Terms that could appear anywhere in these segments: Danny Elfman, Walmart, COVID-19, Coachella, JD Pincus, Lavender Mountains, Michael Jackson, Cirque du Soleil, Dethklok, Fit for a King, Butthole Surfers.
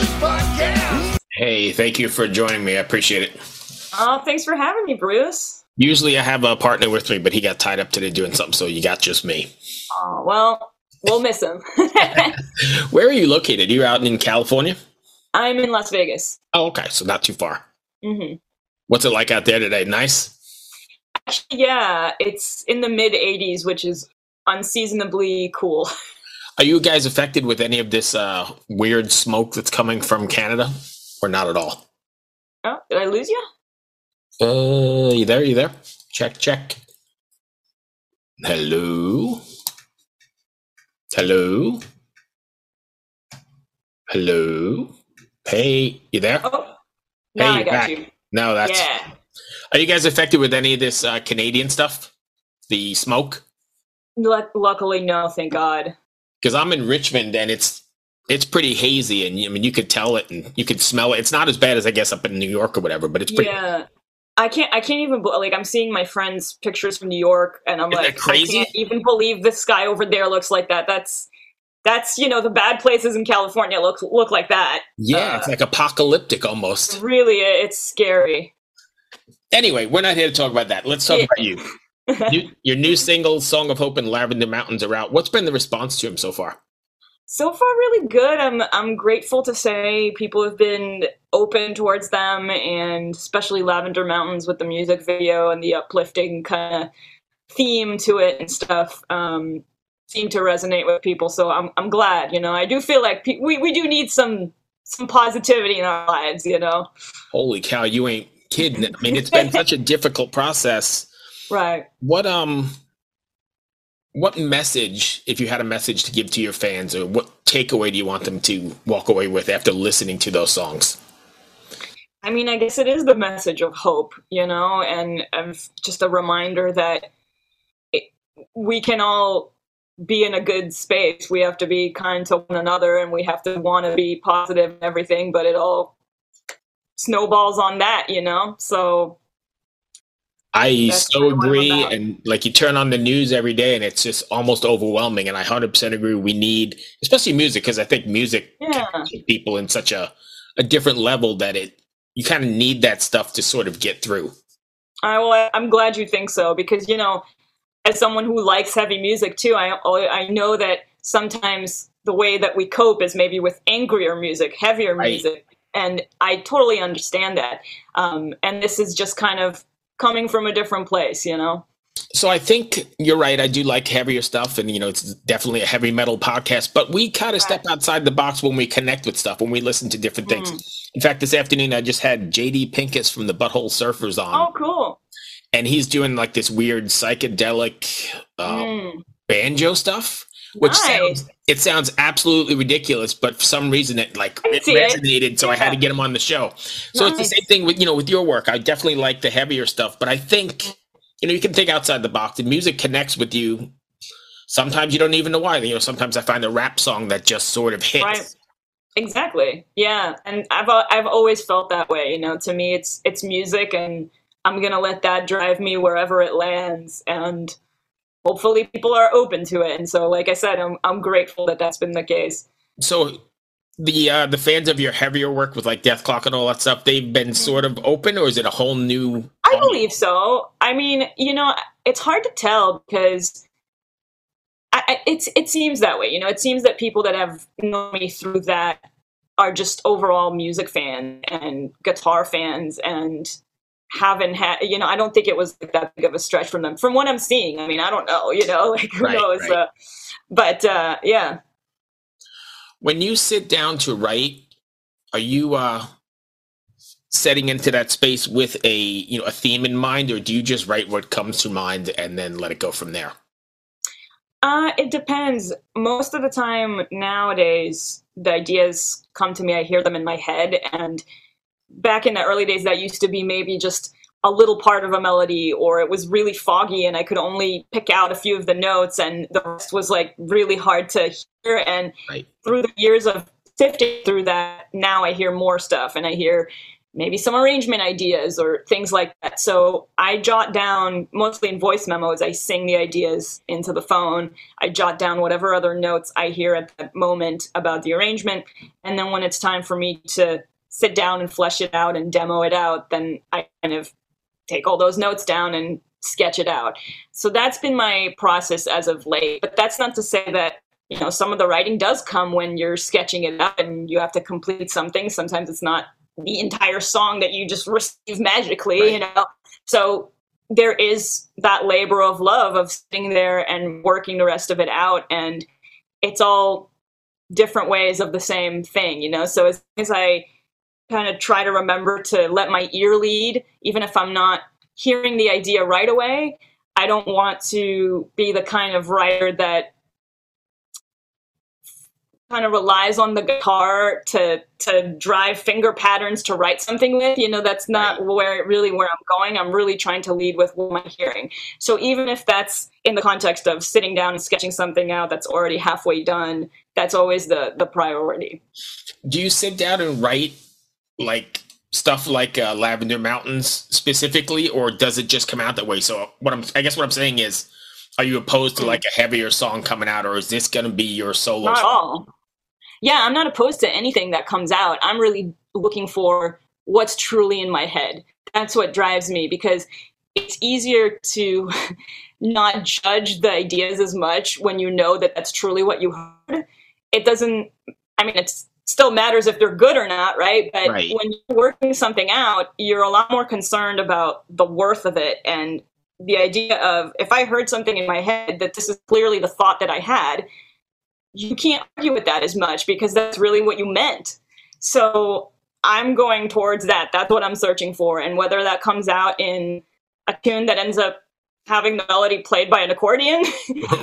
Surfers podcast. Hey, thank you for joining me. I appreciate it. Oh, thanks for having me, Bruce. Usually I have a partner with me, but he got tied up today doing something, so you got just me. Oh, well, we'll miss him. Where are you located? You're out in California? I'm in Las Vegas. Oh, okay. So not too far. Mm-hmm. What's it like out there today? Nice? Actually, yeah, it's in the mid-80s, which is unseasonably cool. Are you guys affected with any of this weird smoke that's coming from Canada, or not at all? Oh, did I lose you? You there? You there? Check, check. Hello? Hello? Hello? Hey, you there? Oh, now hey, I got back. You. No, that's... Yeah. Are you guys affected with any of this Canadian stuff? The smoke? Luckily, no, thank God. Because I'm in Richmond, and it's pretty hazy, and I mean, you could tell it, and you could smell it. It's not as bad as, I guess, up in New York or whatever, but it's pretty... Yeah. I can't even, like, I'm seeing my friends' pictures from New York, and I'm like, crazy? I can't even believe the sky over there looks like that. That's you know, the bad places in California look like that. Yeah, it's like apocalyptic almost. Really, it's scary. Anyway, we're not here to talk about that. Let's talk about you. Your new single, Song of Hope and Lavender Mountains are out. What's been the response to them so far? So far, really good. I'm grateful to say people have been open towards them, and especially Lavender Mountains with the music video and the uplifting kind of theme to it and stuff seemed to resonate with people. So I'm glad. You know, I do feel like we do need some positivity in our lives. You know. Holy cow! You ain't kidding. I mean, it's been such a difficult process. Right. What message, if you had a message to give to your fans, or what takeaway do you want them to walk away with after listening to those songs? I mean, I guess it is the message of hope, you know, and just a reminder that we can all be in a good space. We have to be kind to one another, and we have to want to be positive and everything, but it all snowballs on that, you know, so... I so agree, and like you turn on the news every day and it's just almost overwhelming, and I 100% agree we need, especially music, because I think music connects with people in such a different level that you kind of need that stuff to sort of get through. Well, I'm glad you think so, because, you know, as someone who likes heavy music too, I know that sometimes the way that we cope is maybe with angrier music, heavier music, and I totally understand that. And this is just kind of coming from a different place, you know? So I think you're right. I do like heavier stuff, and, you know, it's definitely a heavy metal podcast, but we kind of step outside the box when we connect with stuff, when we listen to different things. In fact, this afternoon, I just had JD Pincus from the Butthole Surfers on. Oh, cool. And he's doing like this weird psychedelic banjo stuff, which sounds absolutely ridiculous, but for some reason it resonated. So I had to get him on the show. So it's the same thing with, you know, with your work. I definitely like the heavier stuff, but I think, you know, you can think outside the box. The music connects with you. Sometimes you don't even know why. You know, sometimes I find a rap song that just sort of hits. Right. Exactly. Yeah. And I've always felt that way, you know. To me, it's music, and I'm going to let that drive me wherever it lands, and hopefully people are open to it. And so, like I said, I'm grateful that that's been the case. So the fans of your heavier work with like Dethklok and all that stuff, they've been sort of open, or is it a whole new... I believe so. I mean, you know, it's hard to tell because it seems that way. You know, it seems that people that have known me through that are just overall music fans and guitar fans, and haven't had, you know, I don't think it was that big of a stretch from them, from what I'm seeing. I mean, I don't know, you know, like who knows, but yeah. When you sit down to write, are you setting into that space with a theme in mind, or do you just write what comes to mind and then let it go from there? It depends. Most of the time nowadays, the ideas come to me, I hear them in my head, and back in the early days, that used to be maybe just a little part of a melody, or it was really foggy and I could only pick out a few of the notes, and the rest was like really hard to hear. And through the years of sifting through that, now I hear more stuff, and I hear maybe some arrangement ideas or things like that. So I jot down, mostly in voice memos, I sing the ideas into the phone. I jot down whatever other notes I hear at that moment about the arrangement. And then when it's time for me to sit down and flesh it out and demo it out, then I kind of take all those notes down and sketch it out. So that's been my process as of late. But that's not to say that, you know, some of the writing does come when you're sketching it up and you have to complete something. Sometimes it's not the entire song that you just receive magically, right. You know? So there is that labor of love of sitting there and working the rest of it out. And it's all different ways of the same thing, you know? So as long as I kind of try to remember to let my ear lead, even if I'm not hearing the idea right away, I don't want to be the kind of writer that kind of relies on the guitar to drive finger patterns to write something with, you know. That's not where I'm going. I'm really trying to lead with what I'm hearing. So even if that's in the context of sitting down and sketching something out that's already halfway done, that's always the priority. Do you sit down and write like stuff like Lavender Mountains specifically, or does it just come out that way? So I guess what I'm saying is, are you opposed to like a heavier song coming out, or is this going to be your solo? Not at all. Yeah, I'm not opposed to anything that comes out. I'm really looking for what's truly in my head. That's what drives me, because it's easier to not judge the ideas as much when you know that that's truly what you heard. It doesn't, I mean, it still matters if they're good or not, right? But right. When you're working something out, you're a lot more concerned about the worth of it. And the idea of, if I heard something in my head that this is clearly the thought that I had, you can't argue with that as much because that's really what you meant. So I'm going towards that. That's what I'm searching for. And whether that comes out in a tune that ends up having the melody played by an accordion,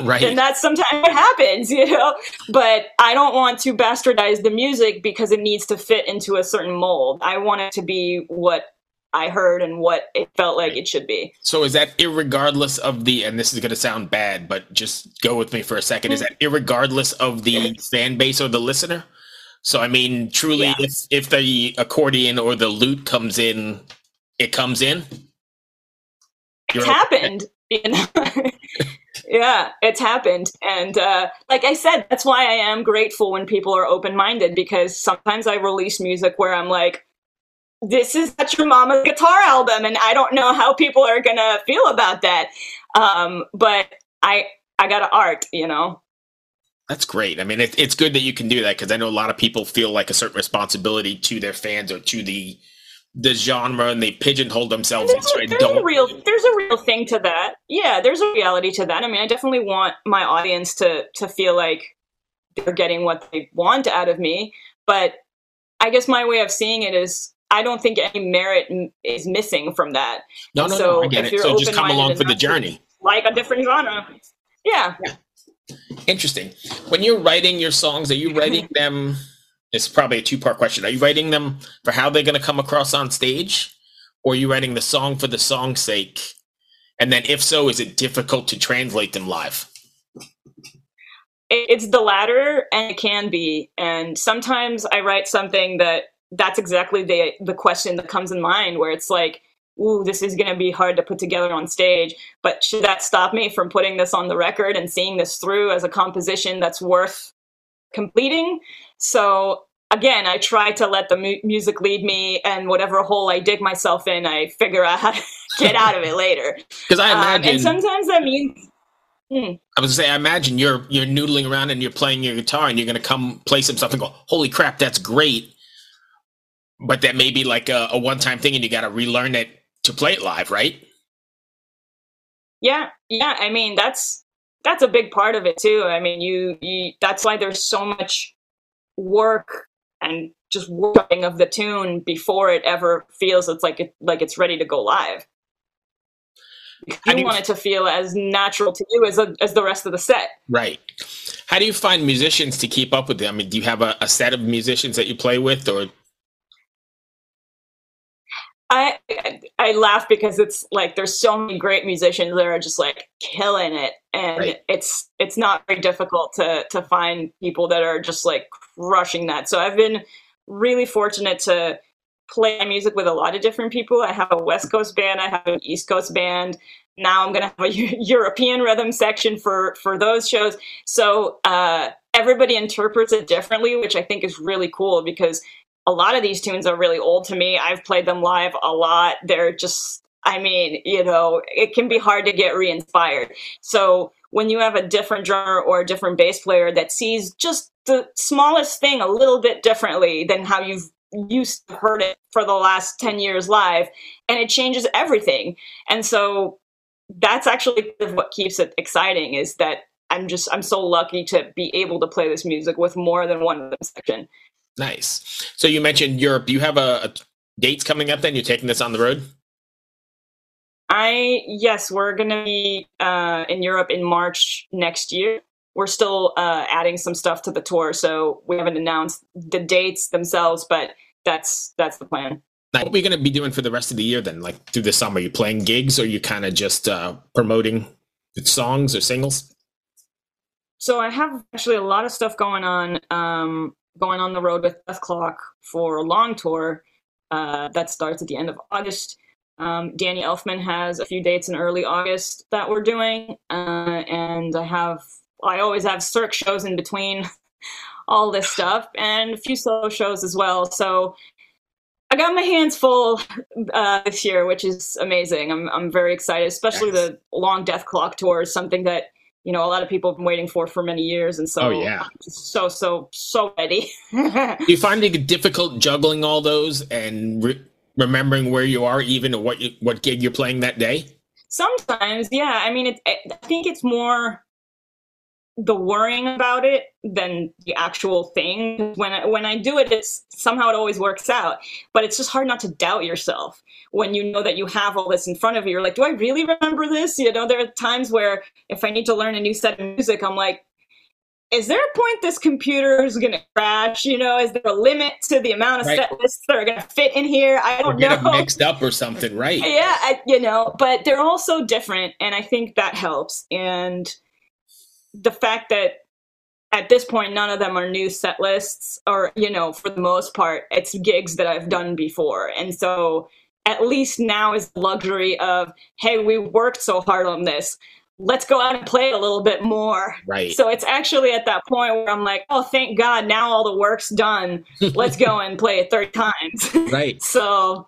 right. Then that's sometimes what happens, you know? But I don't want to bastardize the music because it needs to fit into a certain mold. I want it to be what I heard and what it felt like it should be. So is that irregardless of the, and this is going to sound bad, but just go with me for a second. Mm-hmm. Is that irregardless of the fan base or the listener? So, I mean, truly, yeah. if the accordion or the lute comes in, it comes in. It's happened. You know? Yeah, it's happened. And like I said, that's why I am grateful when people are open-minded, because sometimes I release music where I'm like, this is such your mama's guitar album, and I don't know how people are going to feel about that. But I got to art, you know. That's great. I mean, it's good that you can do that, because I know a lot of people feel like a certain responsibility to their fans or to the genre, and they pigeonhole themselves. There's a real thing to that. Yeah, there's a reality to that. I mean, I definitely want my audience to feel like they're getting what they want out of me. But I guess my way of seeing it is, I don't think any merit is missing from that. No, I get it. So just come along for the journey. Like a different genre. Yeah. Interesting. When you're writing your songs, are you writing them? It's probably a two-part question. Are you writing them for how they're going to come across on stage? Or are you writing the song for the song's sake? And then if so, is it difficult to translate them live? It's the latter, and it can be. And sometimes I write something that's exactly the question that comes in mind, where it's like, ooh, this is going to be hard to put together on stage, but should that stop me from putting this on the record and seeing this through as a composition that's worth completing? So again, I try to let the music lead me, and whatever hole I dig myself in, I figure out how to get out of it later. Because I imagine, and sometimes that means, I was gonna say, I imagine you're noodling around and you're playing your guitar, and you're gonna come play some stuff and go, holy crap, that's great. But that may be like a one-time thing, and you got to relearn it to play it live, right? Yeah. I mean, that's a big part of it too. I mean, you that's why there's so much work and just working of the tune before it ever feels like it's ready to go live. You want it to feel as natural to you as the rest of the set. Right. How do you find musicians to keep up with them? I mean, do you have a set of musicians that you play with, or? I laugh because it's like there's so many great musicians that are just like killing it, and right. It's not very difficult to find people that are just like crushing that. So I've been really fortunate to play music with a lot of different people. I have a West Coast band, I have an East Coast band. Now I'm going to have a European rhythm section for those shows. So everybody interprets it differently, which I think is really cool because a lot of these tunes are really old to me. I've played them live a lot. They're just, I mean, you know, it can be hard to get re-inspired. So when you have a different drummer or a different bass player that sees just the smallest thing a little bit differently than how you've used to heard it for the last 10 years live, and it changes everything. And so that's actually what keeps it exciting, is that I'm so lucky to be able to play this music with more than one rhythm section. Nice. So you mentioned Europe. Do you have a dates coming up then? You're taking this on the road? Yes, we're going to be in Europe in March next year. We're still adding some stuff to the tour, so we haven't announced the dates themselves, but that's the plan. Now, what are we going to be doing for the rest of the year then? Like through the summer, are you playing gigs or are you kind of just promoting songs or singles? So I have actually a lot of stuff going on. Going on the road with Dethklok for a long tour that starts at the end of August. Danny Elfman has a few dates in early August that we're doing. And I always have Cirque shows in between all this stuff, and a few solo shows as well. So I got my hands full this year, which is amazing. I'm very excited, especially the long Dethklok tour is something that, you know, a lot of people have been waiting for many years. And so, I'm so ready. Do you find it difficult juggling all those and remembering where you are, even what gig you're playing that day? Sometimes, yeah. I mean, I think it's more the worrying about it than the actual thing. When I do it, it's somehow it always works out, but it's just hard not to doubt yourself when you know that you have all this in front of you. You're like, do I really remember this? You know, there are times where if I need to learn a new set of music, I'm like, is there a point this computer is going to crash? You know, is there a limit to the amount of set lists that are going to fit in here? I don't know. Or get it mixed up or something, right? Yeah, you know, but they're all so different, and I think that helps. And the fact that at this point, none of them are new set lists, or, you know, for the most part, it's gigs that I've done before. And so at least now is the luxury of, hey, we worked so hard on this. Let's go out and play it a little bit more. Right. So it's actually at that point where I'm like, oh, thank God, now all the work's done. Let's go and play it 30 times. Right. So.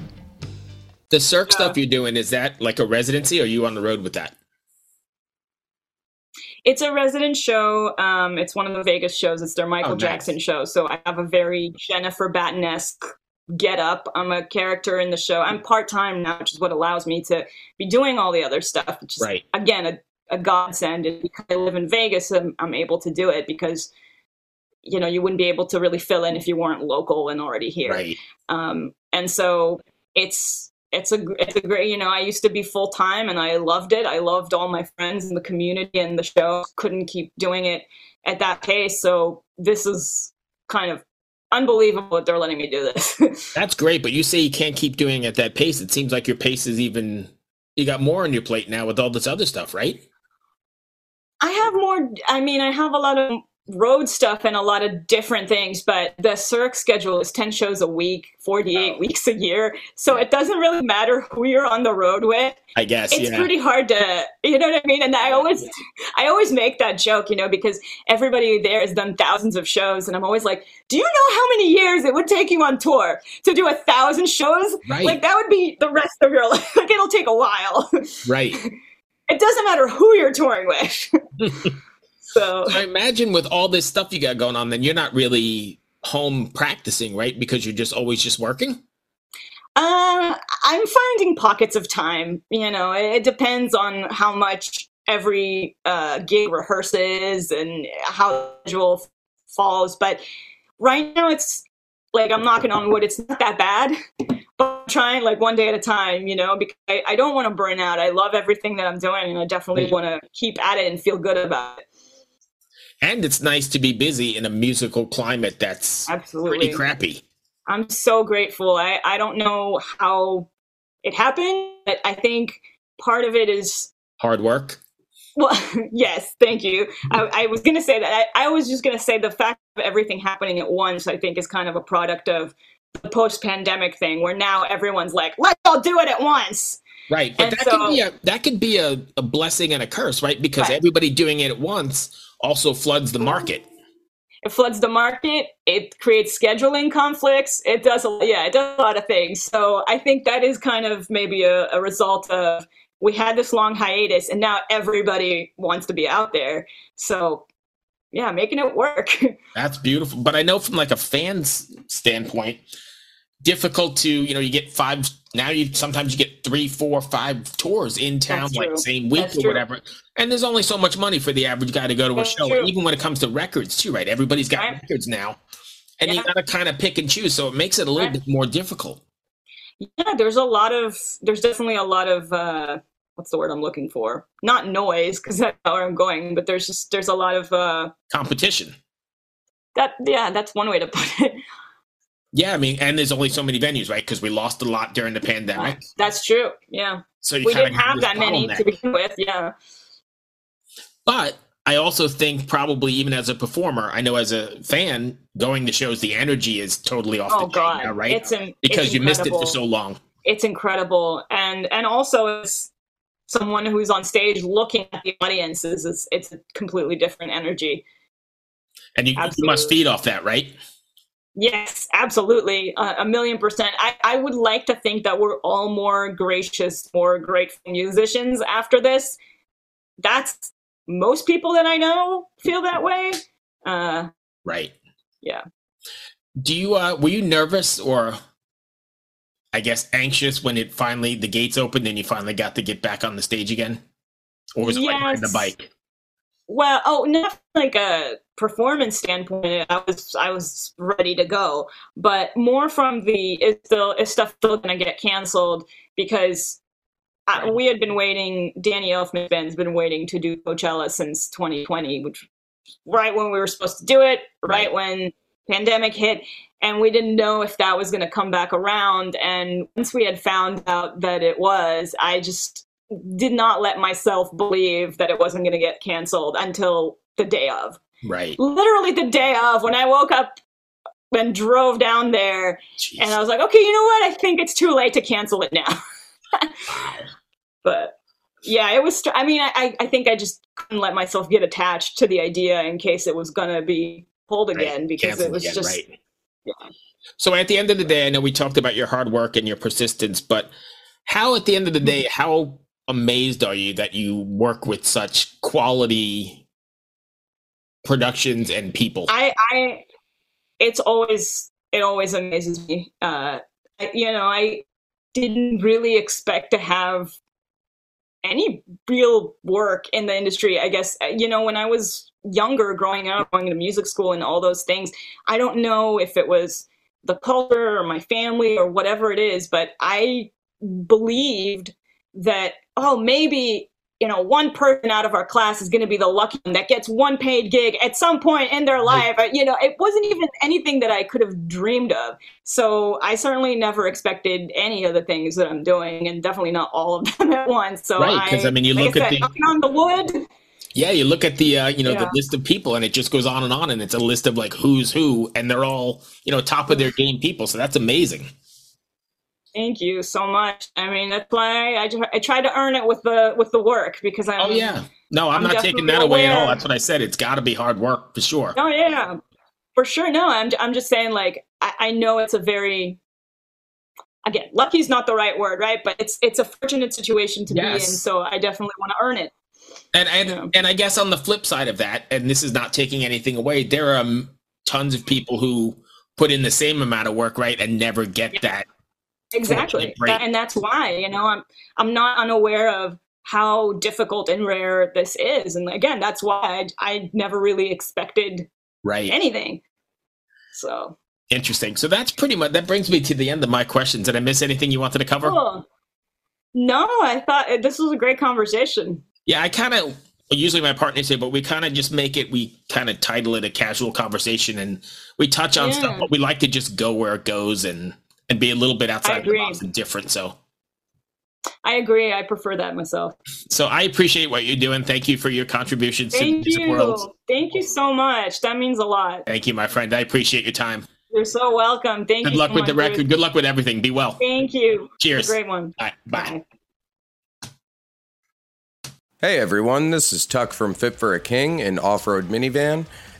The Cirque stuff you're doing, is that like a residency, or are you on the road with that? It's a resident show. It's one of the Vegas shows. It's their Michael Jackson show. So I have a very Jennifer Batten-esque get up. I'm a character in the show. I'm part-time now, which is what allows me to be doing all the other stuff, which is, again, a godsend. And because I live in Vegas, I'm able to do it because, you know, you wouldn't be able to really fill in if you weren't local and already here. Right. And so it's a great, you know, I used to be full time and I loved it. I loved all my friends in the community and the show. Couldn't keep doing it at that pace. So this is kind of unbelievable that they're letting me do this. That's great. But you say you can't keep doing it at that pace. It seems like your pace is even, you got more on your plate now with all this other stuff, right? I have more. I mean, I have a lot of road stuff and a lot of different things, but the Cirque schedule is 10 shows a week, 48 weeks a year, so it doesn't really matter who you're on the road with, I guess. It's pretty hard to, you know what I mean? And I always make that joke, you know, because everybody there has done thousands of shows, and I'm always like, do you know how many years it would take you on tour to do 1,000 shows? Right. Like, that would be the rest of your life. Like, it'll take a while. Right. It doesn't matter who you're touring with. So I imagine with all this stuff you got going on, then you're not really home practicing, right? Because you're just always just working? I'm finding pockets of time. You know, it depends on how much every gig rehearses and how the schedule falls. But right now it's like, I'm knocking on wood, it's not that bad, but I'm trying like one day at a time, you know, because I don't want to burn out. I love everything that I'm doing, and I definitely want to keep at it and feel good about it. And it's nice to be busy in a musical climate that's pretty crappy. I'm so grateful. I don't know how it happened, but I think part of it is hard work. Well, yes, thank you. I was going to say that. I was just going to say the fact of everything happening at once, I think, is kind of a product of the post-pandemic thing, where now everyone's like, let's all do it at once. Right. But that could be a blessing and a curse, right? Because everybody doing it at once also floods the market. It floods the market. It creates scheduling conflicts. It does a lot of things. So I think that is kind of maybe a result of, we had this long hiatus, and now everybody wants to be out there. So yeah, making it work. That's beautiful. But I know from like a fan's standpoint, difficult to, you know, you get five, now you sometimes you get 3, 4, 5 tours in town, like same week or whatever. And there's only so much money for the average guy to go to a show. And even when it comes to records too, right? Everybody's got records now, and you got to kind of pick and choose. So it makes it a little bit more difficult. Yeah, there's definitely a lot of, what's the word I'm looking for? Not noise, because that's where I'm going, but there's a lot of competition. That's one way to put it. Yeah, I mean, and there's only so many venues, right? Because we lost a lot during the pandemic. That's true. Yeah. So we didn't have that many to begin with. Yeah. But I also think probably even as a performer, I know as a fan going to shows, the energy is totally off the chain now, right? Because you missed it for so long. It's incredible, and also as someone who's on stage looking at the audiences, it's a completely different energy. And you must feed off that, right? Yes, absolutely. 1,000,000%. I would like to think that we're all more gracious, more grateful musicians after this. That's most people that I know feel that way. Right. Yeah. Do you, were you nervous or, I guess, anxious when it finally, the gates opened and you finally got to get back on the stage again? Or was it like riding the bike? Well, not like a performance standpoint. I was ready to go, but more from the is stuff still gonna get canceled, because we had been waiting. Danny Elfman's been waiting to do Coachella since 2020, which right when we were supposed to do it, right when pandemic hit, and we didn't know if that was gonna come back around. And once we had found out that it was, I just did not let myself believe that it wasn't going to get canceled until the day of. Right. Literally the day of, when I woke up and drove down there. Jeez. And I was like, okay, you know what? I think it's too late to cancel it now. But yeah, it was, I mean, I think I just couldn't let myself get attached to the idea in case it was going to be pulled again, because canceled it was again, just, yeah. So at the end of the day, I know we talked about your hard work and your persistence, but how, at the end of the day, how amazed are you that you work with such quality productions and people? It always amazes me. You know, I didn't really expect to have any real work in the industry. I guess, you know, when I was younger, growing up, going to music school and all those things, I don't know if it was the culture or my family or whatever it is, but I believed that, oh, maybe, you know, one person out of our class is going to be the lucky one that gets one paid gig at some point in their life. You know, it wasn't even anything that I could have dreamed of. So I certainly never expected any of the things that I'm doing, and definitely not all of them at once. So because I mean, you look at knocking on the wood. Yeah, you look at the the list of people, and it just goes on, and it's a list of like who's who, and they're all, you know, top of their game people. So that's amazing. Thank you so much. I mean, that's why I try to earn it with the work, because I. Oh yeah, no, I'm not taking that away at all. That's what I said. It's got to be hard work for sure. Oh yeah, for sure. No, I'm just saying, like, I know it's a very, again, lucky is not the right word, right? But it's a fortunate situation to be in, so I definitely want to earn it. And I guess on the flip side of that, and this is not taking anything away, there are tons of people who put in the same amount of work, right, and never get that. Exactly. And that's why, you know, I'm not unaware of how difficult and rare this is. And again, that's why I never really expected anything. So Interesting. So that's pretty much, that brings me to the end of my questions. Did I miss anything you wanted to cover? Cool. No, I thought this was a great conversation. Yeah, I kind of, usually my partners say, but we kind of just make it, we kind of title it a casual conversation, and we touch on stuff, but we like to just go where it goes and be a little bit outside the box and different. So I agree. I prefer that myself. So I appreciate what you're doing. Thank you for your contributions to the music world. Thank you so much. That means a lot. Thank you, my friend. I appreciate your time. You're so welcome. Thank you. Good luck with the record. Good luck with everything. Be well. Thank you. Cheers. Great one. All right. Bye. Hey, everyone. This is Tuck from Fit for a King, an off-road minivan.